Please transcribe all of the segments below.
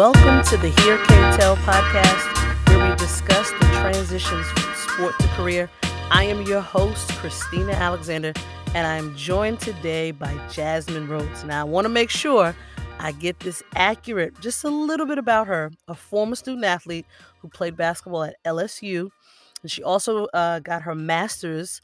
Welcome to the Here Can't Tell podcast, where we discuss the transitions from sport to career. I am your host, Christina Alexander, and I am joined today by Jasmine Rhodes. Now, I want to make sure I get this accurate, just a little bit about her, a former student athlete who played basketball at LSU, and she also got her master's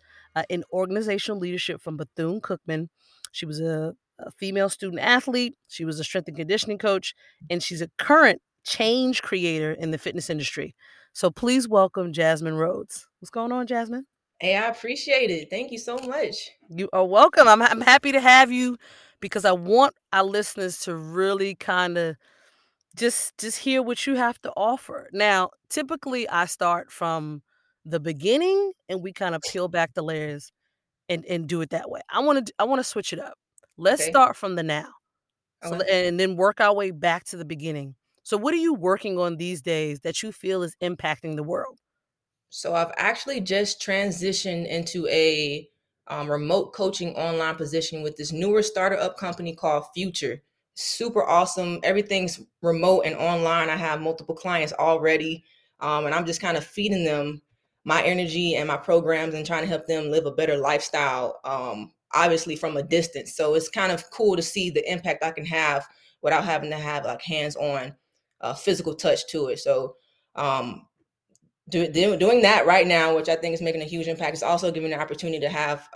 in organizational leadership from Bethune-Cookman. She was a female student athlete. She was a strength and conditioning coach, and she's a current change creator in the fitness industry. So please welcome Jasmine Rhodes. What's going on, Jasmine? Hey, I appreciate it. Thank you so much. You are welcome. I'm happy to have you because I want our listeners to really kind of just hear what you have to offer. Now, typically I start from the beginning and we kind of peel back the layers and do it that way. I want to switch it up. Let's start from the now and then work our way back to the beginning. So what are you working on these days that you feel is impacting the world? So I've actually just transitioned into a remote coaching online position with this newer startup company called Future. Super awesome. Everything's remote and online. I have multiple clients already, and I'm just kind of feeding them my energy and my programs and trying to help them live a better lifestyle. Obviously from a distance. So it's kind of cool to see the impact I can have without having to have like hands-on physical touch to it. So doing that right now, which I think is making a huge impact, is also giving the opportunity to have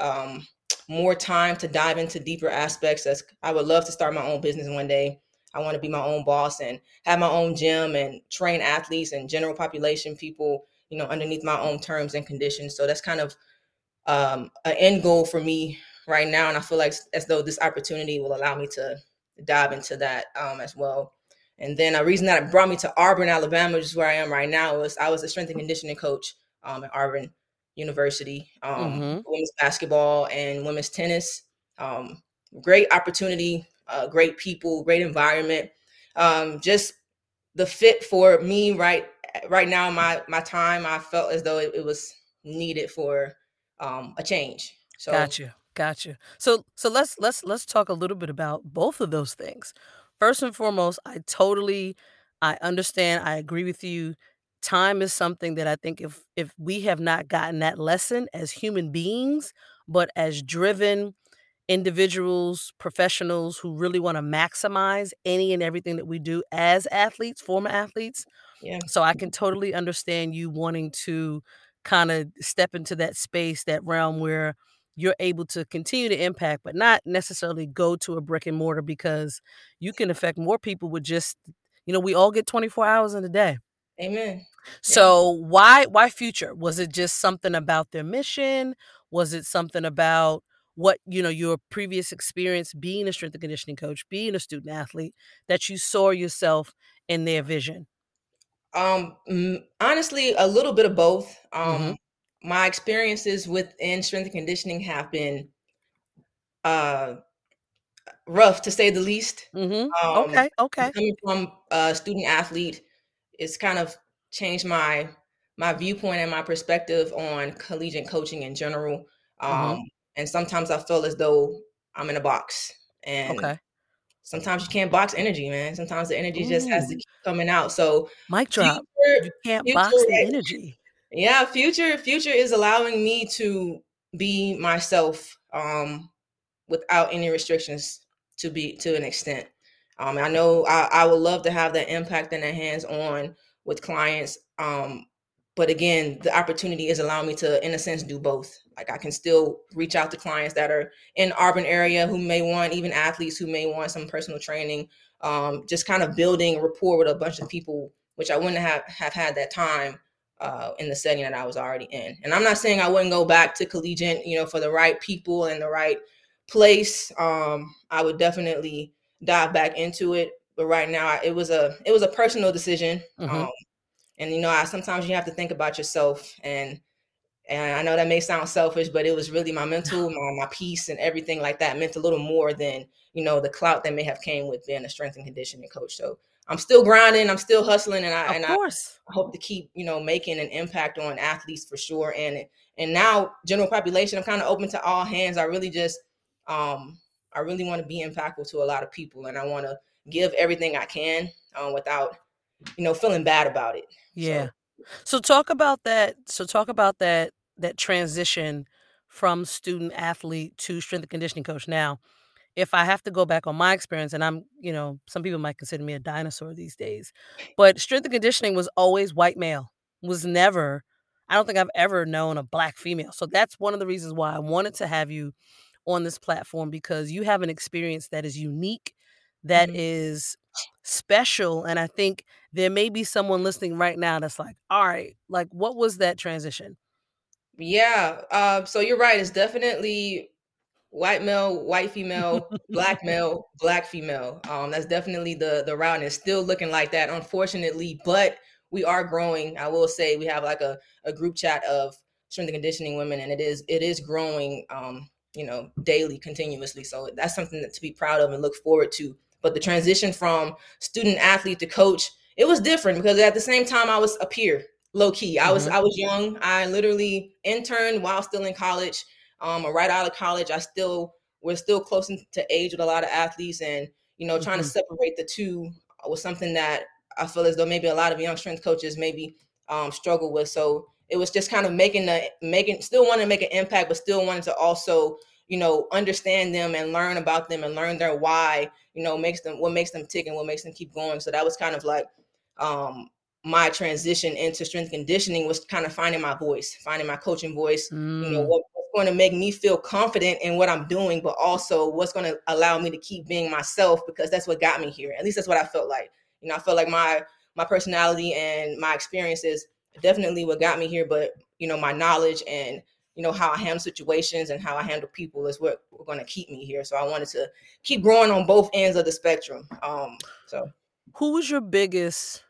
more time to dive into deeper aspects. I would love to start my own business one day. I want to be my own boss and have my own gym and train athletes and general population people, you know, underneath my own terms and conditions. So that's kind of an end goal for me right now, and I feel like as though this opportunity will allow me to dive into that as well. And then a reason that it brought me to Auburn, Alabama, which is where I am right now, was I was a strength and conditioning coach at Auburn University, women's basketball and women's tennis. Great opportunity, great people, great environment. Just the fit for me right now in my time, I felt as though it was needed for a change. So Gotcha. So let's talk a little bit about both of those things. First and foremost, I understand, I agree with you. Time is something that I think if we have not gotten that lesson as human beings, but as driven individuals, professionals who really want to maximize any and everything that we do as athletes, former athletes. Yeah. So I can totally understand you wanting to kind of step into that space, that realm where you're able to continue to impact, but not necessarily go to a brick and mortar, because you can affect more people with just, you know, we all get 24 hours in a day. Amen. So yeah. Why Future? Was it just something about their mission? Was it something about what, you know, your previous experience being a strength and conditioning coach, being a student athlete, that you saw yourself in their vision? Honestly, a little bit of both. My experiences within strength and conditioning have been rough, to say the least. Okay. Coming from a student athlete, it's kind of changed my viewpoint and my perspective on collegiate coaching in general. And sometimes I feel as though I'm in a box. And sometimes you can't box energy, man. Sometimes the energy just has to keep coming out. So mic drop. You can't box the energy. Yeah, Future is allowing me to be myself without any restrictions to an extent. I know I would love to have that impact and that hands-on with clients. But again, the opportunity is allowing me to, in a sense, do both. Like I can still reach out to clients that are in Auburn area who may want, even athletes who may want some personal training, just kind of building rapport with a bunch of people, which I wouldn't have had that time in the setting that I was already in. And I'm not saying I wouldn't go back to collegiate, you know, for the right people and the right place. I would definitely dive back into it. But right now it was a personal decision. And, you know, sometimes you have to think about yourself. And I know that may sound selfish, but it was really my mental, my peace and everything like that meant a little more than, you know, the clout that may have came with being a strength and conditioning coach. So I'm still grinding, I'm still hustling, and I hope to keep, you know, making an impact on athletes for sure. And now general population, I'm kind of open to all hands. I really want to be impactful to a lot of people, and I want to give everything I can without, feeling bad about it. Yeah. So talk about that. So talk about that transition from student athlete to strength and conditioning coach. Now, if I have to go back on my experience, and I'm, some people might consider me a dinosaur these days, but strength and conditioning was always white male, was never, I don't think I've ever known a black female. So that's one of the reasons why I wanted to have you on this platform, because you have an experience that is unique, that mm-hmm. is special. And I think there may be someone listening right now that's like, all right, like, what was that transition? Yeah. So you're right. It's definitely white male, white female, black male, black female. That's definitely the route, and it's still looking like that, unfortunately, but we are growing. I will say we have like a group chat of strength and conditioning women, and it is growing, daily, continuously. So that's something that to be proud of and look forward to. But the transition from student athlete to coach, it was different because at the same time I was a peer, low key. I was young. I literally interned while still in college. Right out of college, we're still close to age with a lot of athletes, and mm-hmm. trying to separate the two was something that I feel as though maybe a lot of young strength coaches maybe struggle with. So it was just kind of still wanting to make an impact, but still wanting to also understand them and learn about them and learn their why, what makes them tick and what makes them keep going. So that was kind of like my transition into strength conditioning was kind of finding my voice, finding my coaching voice, what's going to make me feel confident in what I'm doing, but also what's going to allow me to keep being myself, because that's what got me here. At least that's what I felt like. I felt like my personality and my experiences definitely what got me here, but my knowledge and how I handle situations and how I handle people is what we're going to keep me here. So I wanted to keep growing on both ends of the spectrum. So who was your biggest,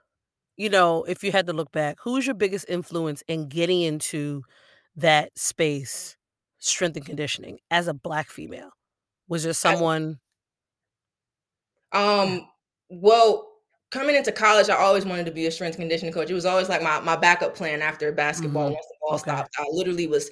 if you had to look back, who was your biggest influence in getting into that space, strength and conditioning, as a black female? Was there someone? Well, coming into college, I always wanted to be a strength and conditioning coach. It was always like my backup plan after basketball. Mm-hmm. Once the ball stopped, I literally was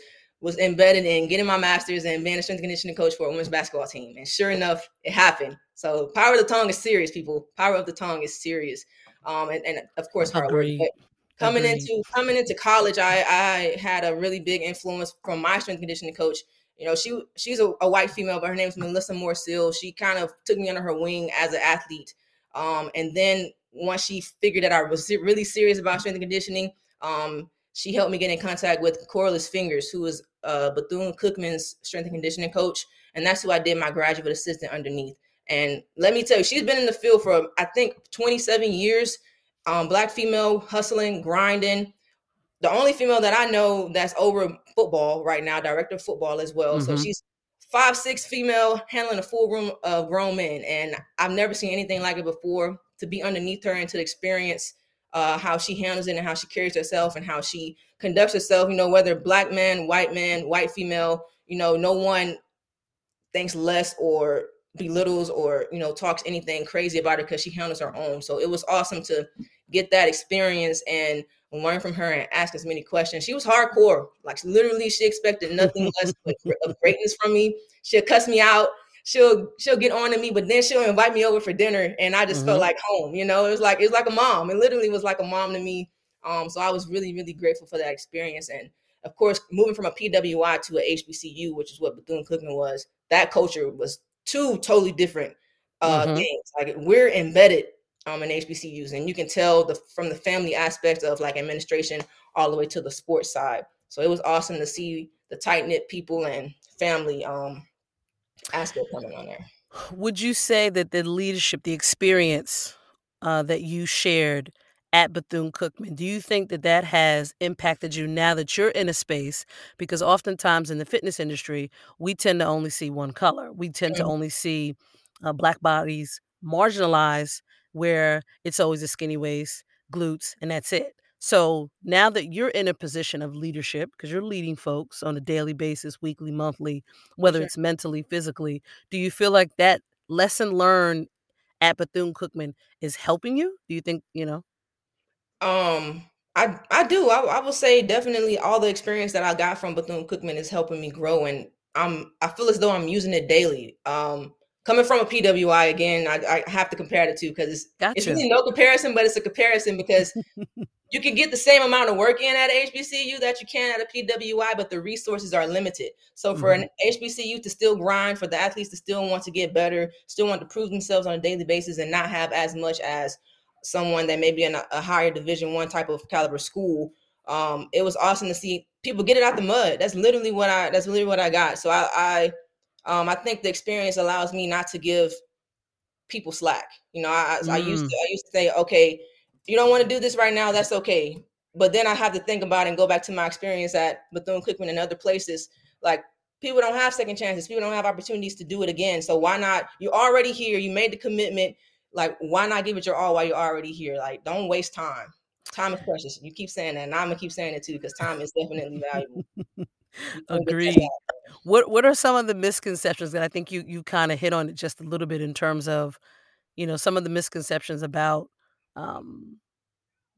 embedded in getting my master's and being a strength and conditioning coach for a women's basketball team. And sure enough, it happened. So power of the tongue is serious, people. Power of the tongue is serious. And of course, hard work. But coming into college, I had a really big influence from my strength and conditioning coach. She's a white female, but her name is Melissa Moore-Seal. She kind of took me under her wing as an athlete. And then once she figured that I was really serious about strength and conditioning, she helped me get in contact with Corliss Fingers, who was Bethune-Cookman's strength and conditioning coach. And that's who I did my graduate assistant underneath. And let me tell you, she's been in the field for, I think, 27 years, black female, hustling, grinding. The only female that I know that's over football right now, director of football as well. Mm-hmm. So she's 5'6" female handling a full room of grown men. And I've never seen anything like it before. To be underneath her and to experience how she handles it and how she carries herself and how she conducts herself, whether black man, white female, no one thinks less or belittles or, talks anything crazy about her because she handles her own. So it was awesome to get that experience and learn from her and ask as many questions. She was hardcore. Like literally she expected nothing less of greatness from me. She'll cuss me out. She'll get on to me, but then she'll invite me over for dinner, and I just felt like home. It was like a mom. It literally was like a mom to me. So I was really, really grateful for that experience. And of course, moving from a PWI to a HBCU, which is what Bethune-Cookman was, that culture was two totally different things. Like we're embedded in HBCUs, and you can tell from the family aspect of like administration all the way to the sports side. So it was awesome to see the tight knit people and family. Aspect coming on there. Would you say that the leadership, the experience that you shared at Bethune-Cookman, do you think that that has impacted you now that you're in a space? Because oftentimes in the fitness industry, we tend to only see one color. We tend to only see black bodies marginalized, where it's always a skinny waist, glutes, and that's it. So now that you're in a position of leadership, because you're leading folks on a daily basis, weekly, monthly, whether it's mentally, physically, do you feel like that lesson learned at Bethune-Cookman is helping you? Do you think, I do. I will say definitely all the experience that I got from Bethune-Cookman is helping me grow. And I feel as though I'm using it daily. coming from a PWI again, I have to compare the two because it's really no comparison, but it's a comparison because you can get the same amount of work in at HBCU that you can at a PWI, but the resources are limited. So for an HBCU to still grind, for the athletes to still want to get better, still want to prove themselves on a daily basis and not have as much as someone that may be in a higher Division I type of caliber school, it was awesome to see people get it out the mud. That's literally what I got. So I think the experience allows me not to give people slack. You know, I used to say, okay, you don't want to do this right now, that's okay. But then I have to think about it and go back to my experience at Bethune-Cookman and other places. Like, people don't have second chances. People don't have opportunities to do it again. So why not? You're already here. You made the commitment. Like, why not give it your all while you're already here? Like, don't waste time. Time is precious. You keep saying that, and I'm going to keep saying it too, because time is definitely valuable. Agreed. What are some of the misconceptions that I think you kind of hit on it just a little bit in terms of, you know, some of the misconceptions about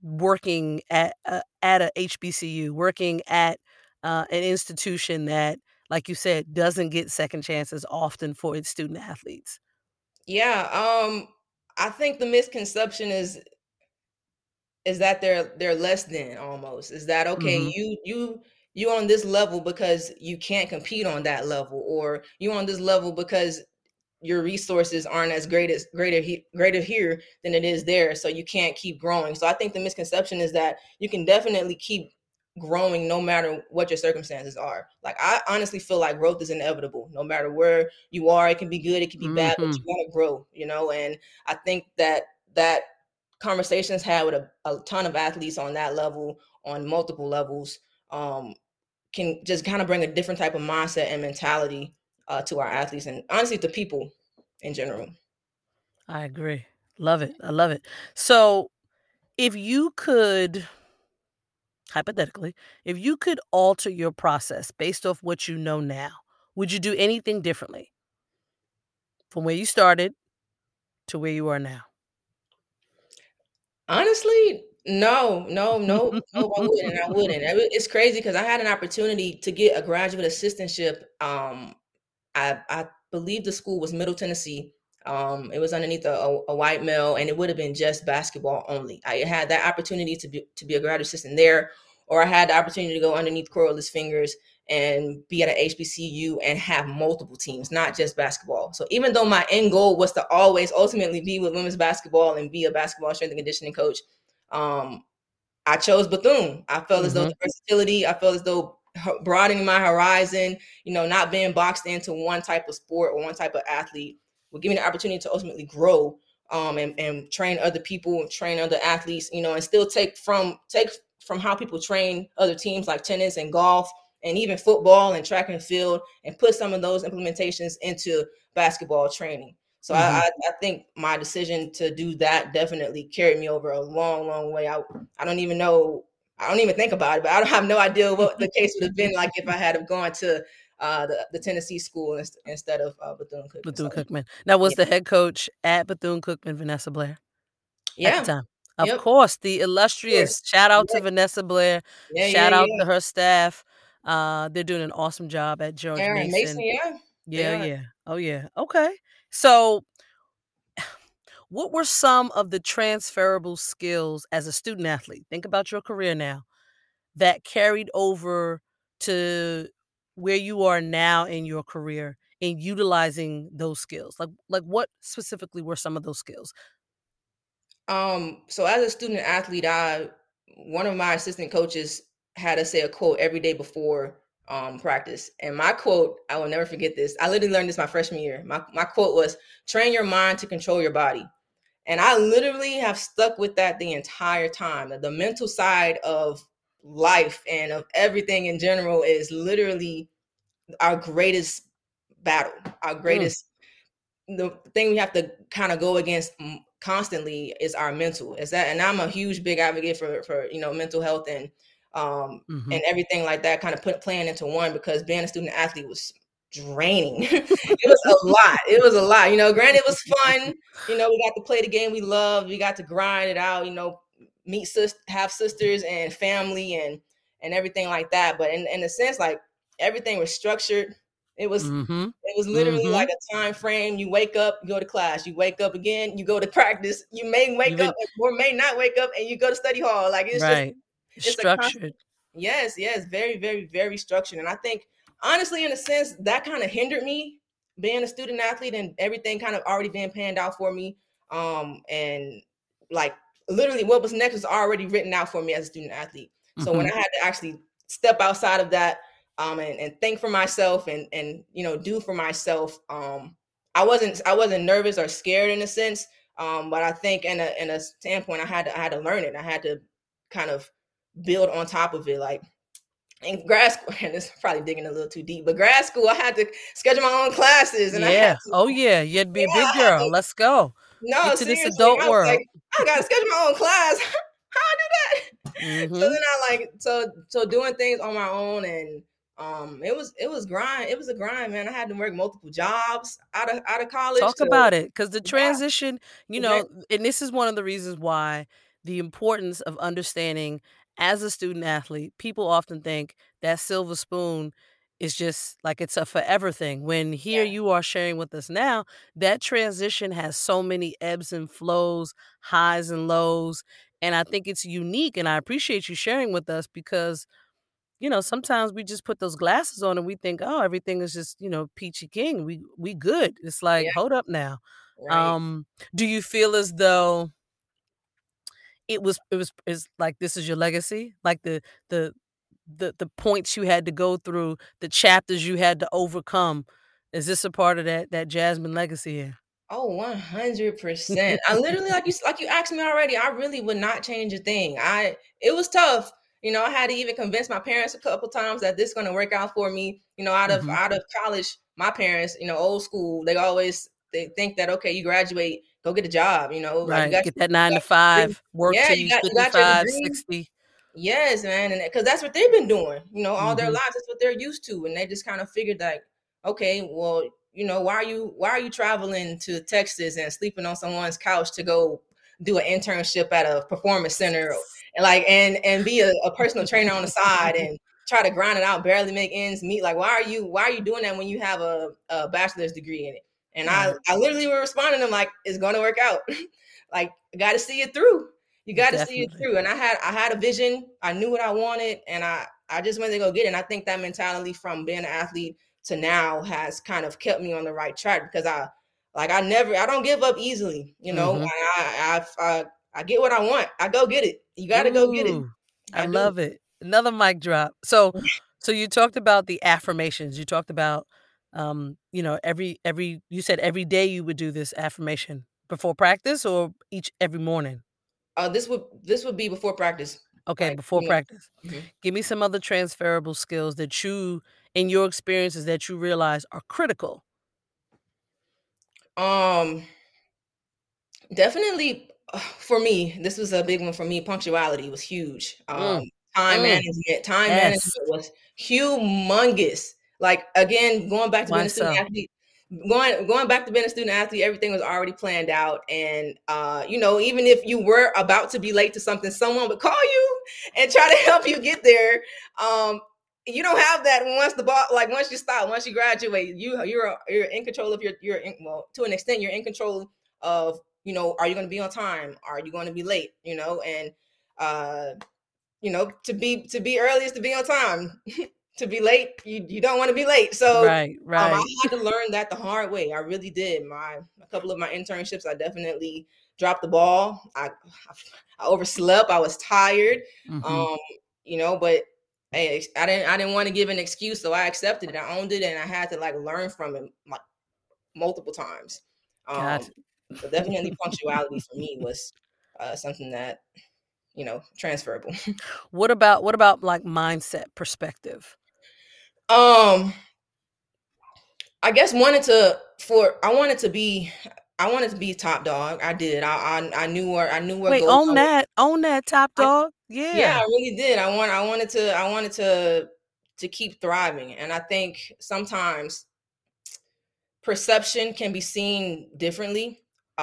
working at a HBCU, working at an institution that, like you said, doesn't get second chances often for its student athletes? Yeah, I think the misconception is that they're less than almost. Is that okay? You on this level because you can't compete on that level, or you on this level because your resources aren't as greater here than it is there, so you can't keep growing. So I think the misconception is that you can definitely keep growing no matter what your circumstances are. Like, I honestly feel like growth is inevitable. No matter where you are, it can be good, it can be bad, but you want to grow, you know? And I think that conversations had with a ton of athletes on that level, on multiple levels, can just kind of bring a different type of mindset and mentality to our athletes and honestly to people in general. I agree. Love it. I love it. So if you could, hypothetically, if you could alter your process based off what you know now, would you do anything differently from where you started to where you are now? Honestly, no, I wouldn't. It's crazy because I had an opportunity to get a graduate assistantship. I believe the school was Middle Tennessee. It was underneath a white male, and it would have been just basketball only. I had that opportunity to be a graduate assistant there, or I had the opportunity to go underneath Corliss Fingers and be at an HBCU and have multiple teams, not just basketball. So even though my end goal was to always ultimately be with women's basketball and be a basketball strength and conditioning coach, I chose Bethune. I felt as though the versatility, I felt as though broadening my horizon, you know, not being boxed into one type of sport or one type of athlete, would give me the opportunity to ultimately grow and train other people, train other athletes, you know, and still take from how people train other teams like tennis and golf and even football and track and field, and put some of those implementations into basketball training. So I think my decision to do that definitely carried me over a long, long way. I don't even know. I don't even think about it, but I don't have no idea what the case would have been like if I had have gone to the Tennessee school instead of Bethune-Cookman. Bethune-Cookman. Now, was the head coach at Bethune-Cookman Vanessa Blair? Yeah. At the time. Of course, the illustrious. Shout out to Vanessa Blair. Yeah, Shout out to her staff. They're doing an awesome job at George Aaron Mason. Yeah. Oh, yeah. Okay. So what were some of the transferable skills as a student athlete? Think about your career now that carried over to where you are now in your career and utilizing those skills. Like what specifically were some of those skills? So as a student athlete, one of my assistant coaches had to say a quote every day before practice. And my quote, I will never forget this. I literally learned this my freshman year. My quote was, "Train your mind to control your body." And I literally have stuck with that the entire time. The mental side of life and of everything in general is literally our greatest battle, our greatest, the thing we have to kind of go against constantly is our mental. Is that, and I'm a huge, big advocate for you know, mental health and and everything like that, kind of playing into one, because being a student athlete was draining. It was a lot. You know, granted it was fun. You know, we got to play the game we loved. We got to grind it out, you know, have sisters and family and everything like that. But in a sense, like everything was structured. It was literally like a time frame. You wake up, you go to class, you wake up again, you go to practice, you may wake up or may not wake up, and you go to study hall. Like it's just structured. Yes, very, very, very structured. And I think honestly, in a sense, that kind of hindered me being a student athlete and everything kind of already being panned out for me. And like literally what was next was already written out for me as a student athlete. So when I had to actually step outside of that, and think for myself and, you know, do for myself, I wasn't nervous or scared in a sense. But I think in a standpoint, I had to learn it. I had to kind of build on top of it. Like in grad school, and it's probably digging a little too deep, but grad school, I had to schedule my own classes. And you'd be a big girl. Let's go. No, get to this adult world. Like, I got to schedule my own class. How I do that? So then I like so doing things on my own, and it was grind. It was a grind, man. I had to work multiple jobs out of college. Talk about it, because the transition, you know, and this is one of the reasons why the importance of understanding as a student athlete. People often think that silver spoon is just like it's a forever thing. When here you are sharing with us now, that transition has so many ebbs and flows, highs and lows. And I think it's unique, and I appreciate you sharing with us because, you know, sometimes we just put those glasses on and we think, oh, everything is just, you know, peachy king. We good. It's like, hold up now. Right. Do you feel as though it's like this is your legacy? Like the points you had to go through, the chapters you had to overcome. Is this a part of that Jasmine legacy here? Oh, 100%. I literally, like you asked me already, I really would not change a thing. It was tough. You know, I had to even convince my parents a couple times that this is going to work out for me. You know, out of college, my parents, you know, old school, they think that, okay, you graduate, go get a job, you know. Right, like you get that 9 to 5, work till you 55, 60. Yes, man, and because that's what they've been doing, you know, all their lives. That's what they're used to. And they just kind of figured like, okay, well, you know, why are you traveling to Texas and sleeping on someone's couch to go do an internship at a performance center and be a personal trainer on the side and try to grind it out, barely make ends meet? Like, why are you doing that when you have a bachelor's degree in it? And I literally were responding to them like, it's going to work out. Like, got to see it through. You got to see it through. And I had a vision. I knew what I wanted, and I just went to go get it. And I think that mentality from being an athlete to now has kind of kept me on the right track, because I don't give up easily, you know. I get what I want. I go get it. You got to go get it. I love it. Another mic drop. So you talked about the affirmations. You talked about, you know, you said every day you would do this affirmation before practice, or every morning. This would be before practice. Okay, like, before practice. Give me some other transferable skills that you, in your experiences, that you realize are critical. Definitely for me, this was a big one for me. Punctuality was huge. Time management. Time management was humongous. Like, again, going back to being a student athlete, everything was already planned out. And, you know, even if you were about to be late to something, someone would call you and try to help you get there. You don't have that once you stop, once you graduate, you're in control of to an extent, you're in control of, you know, are you going to be on time? Are you going to be late? You know, and, you know, to be early is to be on time. To be late, you don't want to be late. So right. I had to learn that the hard way. I really did. A couple of my internships, I definitely dropped the ball. I overslept. I was tired. You know, but hey, I didn't want to give an excuse, so I accepted it. I owned it, and I had to like learn from it like multiple times. So definitely punctuality for me was something that, you know, transferable. What about like mindset perspective? I guess I wanted to be top dog. I did. I knew where. Wait, own that top dog. Yeah, I really did. I wanted to keep thriving. And I think sometimes perception can be seen differently.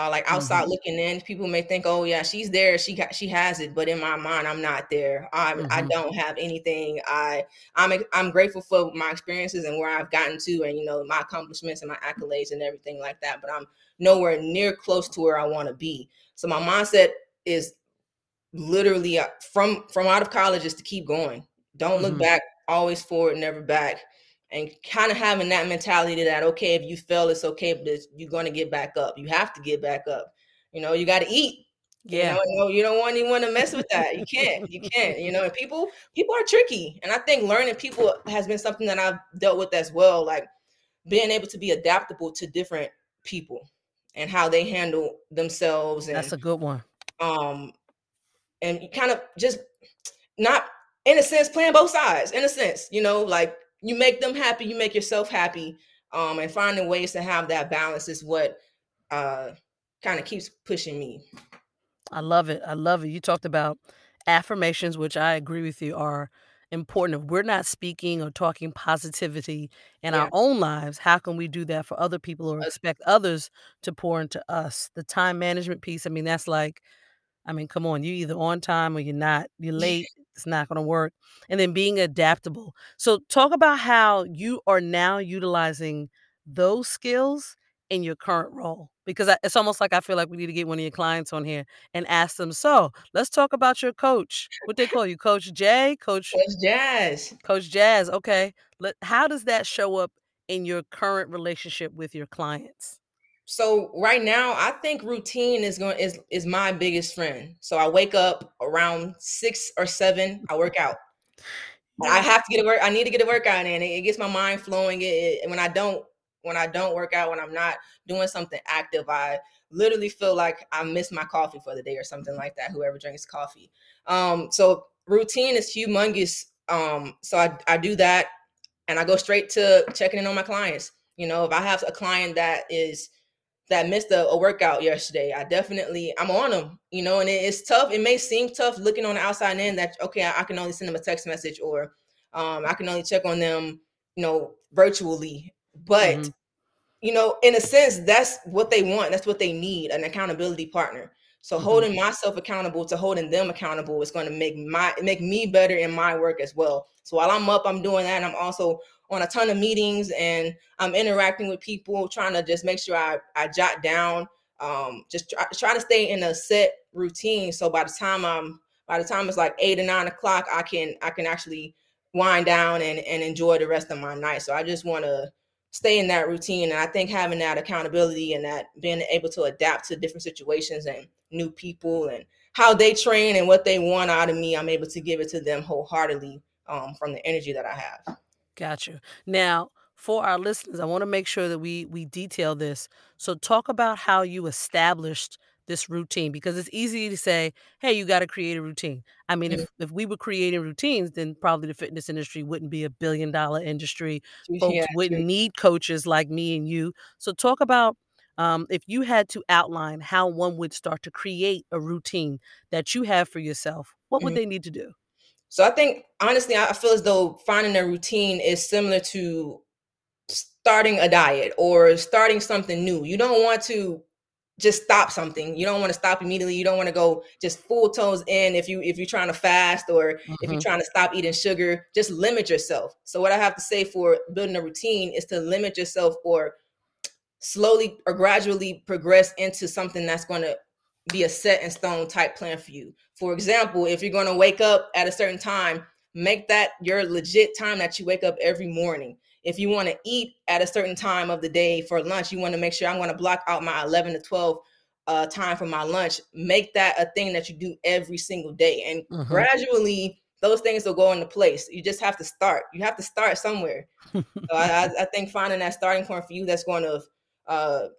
Like outside looking in, people may think, oh yeah, she's there, she has it, but in my mind, I'm not there. I don't have anything. I'm grateful for my experiences and where I've gotten to, and you know, my accomplishments and my accolades and everything like that, but I'm nowhere near close to where I want to be. So my mindset is literally from out of college is to keep going. Don't look back, always forward, never back. And kind of having that mentality that, okay, if you fail, it's okay, but you're going to get back up. You have to get back up. You know, you got to eat. Yeah. You don't want anyone to mess with that. You can't, you know, and people are tricky. And I think learning people has been something that I've dealt with as well. Like being able to be adaptable to different people and how they handle themselves. And that's a good one. And you kind of just not, in a sense, playing both sides, in a sense, you know, like, you make them happy, you make yourself happy, and finding ways to have that balance is what kind of keeps pushing me. I love it. I love it. You talked about affirmations, which I agree with you are important. If we're not speaking or talking positivity in our own lives, how can we do that for other people or expect others to pour into us? The time management piece, I mean, that's like, I mean, come on, you're either on time or you're not, you're late. It's not going to work. And then being adaptable. So talk about how you are now utilizing those skills in your current role, because it's almost like I feel like we need to get one of your clients on here and ask them, so let's talk about your coach. What they call you, Coach Jay? Coach Jazz. Okay. How does that show up in your current relationship with your clients? So right now, I think routine is my biggest friend. So I wake up around 6 or 7. I work out. I have to get a work. I need to get a workout in. It gets my mind flowing. When I don't work out, when I'm not doing something active, I literally feel like I missed my coffee for the day or something like that. Whoever drinks coffee. So routine is humongous. So I do that, and I go straight to checking in on my clients. You know, if I have a client that missed a workout yesterday, I'm on them, you know, and it's tough. It may seem tough looking on the outside end that, okay, I can only send them a text message or I can only check on them, you know, virtually. But, you know, in a sense, that's what they want. That's what they need, an accountability partner. So holding myself accountable to holding them accountable is going to make me better in my work as well. So while I'm up, I'm doing that. And I'm also on a ton of meetings and I'm interacting with people, trying to just make sure I jot down, just try to stay in a set routine. So by the time it's like 8 or 9 o'clock, I can actually wind down and enjoy the rest of my night. So I just want to stay in that routine. And I think having that accountability and that being able to adapt to different situations and new people and how they train and what they want out of me, I'm able to give it to them wholeheartedly from the energy that I have. Gotcha. Now, for our listeners, I want to make sure that we detail this. So talk about how you established this routine, because it's easy to say, hey, you got to create a routine. I mean, if we were creating routines, then probably the fitness industry wouldn't be $1 billion industry. Folks wouldn't need coaches like me and you. So talk about if you had to outline how one would start to create a routine that you have for yourself, what would they need to do? So I think, honestly, I feel as though finding a routine is similar to starting a diet or starting something new. You don't want to just stop something. You don't want to stop immediately. You don't want to go just full toes in if you're trying to fast or if you're trying to stop eating sugar. Just limit yourself. So what I have to say for building a routine is to limit yourself or slowly or gradually progress into something that's going to be a set in stone type plan for you. For example, if you're going to wake up at a certain time, make that your legit time that you wake up every morning. If you want to eat at a certain time of the day for lunch, you want to make sure I'm going to block out my 11 to 12 time for my lunch. Make that a thing that you do every single day. And gradually, those things will go into place. You just have to start. You have to start somewhere. So I think finding that starting point for you that's going to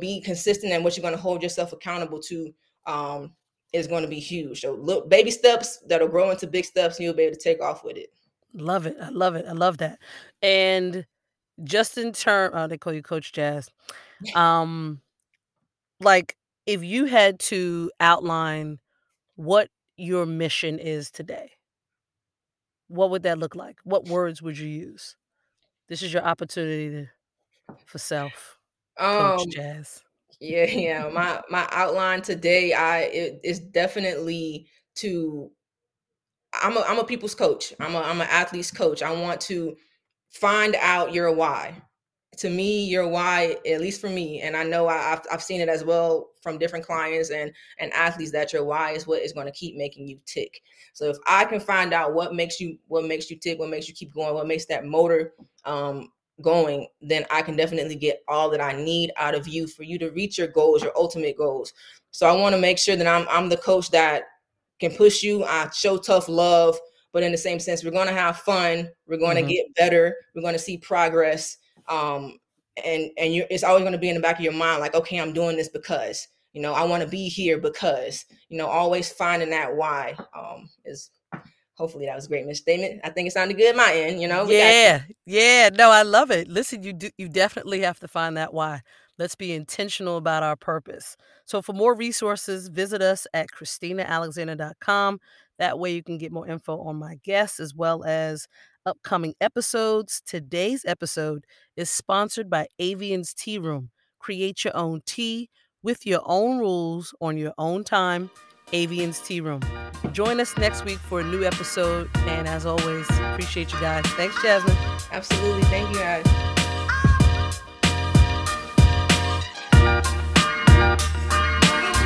be consistent and what you're going to hold yourself accountable to is going to be huge. So look, baby steps that'll grow into big steps and you'll be able to take off with it. Love it. I love it. I love that. And just in terms, they call you Coach Jazz. Like if you had to outline what your mission is today, what would that look like? What words would you use? This is your opportunity for self. Coach Jazz. Yeah. My outline today, it's definitely to. I'm a people's coach. I'm an athlete's coach. I want to find out your why. To me, your why, at least for me, and I know I've seen it as well from different clients and athletes, that your why is what is going to keep making you tick. So if I can find out what makes you tick, what makes you keep going, what makes that motor going, then I can definitely get all that I need out of you for you to reach your goals, your ultimate goals. So I want to make sure that I'm the coach that can push you. I show tough love, but in the same sense, we're going to have fun. We're going to get better. We're going to see progress. And it's always going to be in the back of your mind, like, okay, I'm doing this because, I want to be here because, always finding that why is. Hopefully that was a great misstatement. I think it sounded good at my end, Yeah. Yeah. No, I love it. Listen, you definitely have to find that why. Let's be intentional about our purpose. So for more resources, visit us at ChristinaAlexander.com. That way you can get more info on my guests as well as upcoming episodes. Today's episode is sponsored by Avian's Tea Room. Create your own tea with your own rules on your own time. Avian's Tea Room. Join us next week for a new episode. And as always, appreciate you guys. Thanks, Jasmine. Absolutely. Thank you, guys.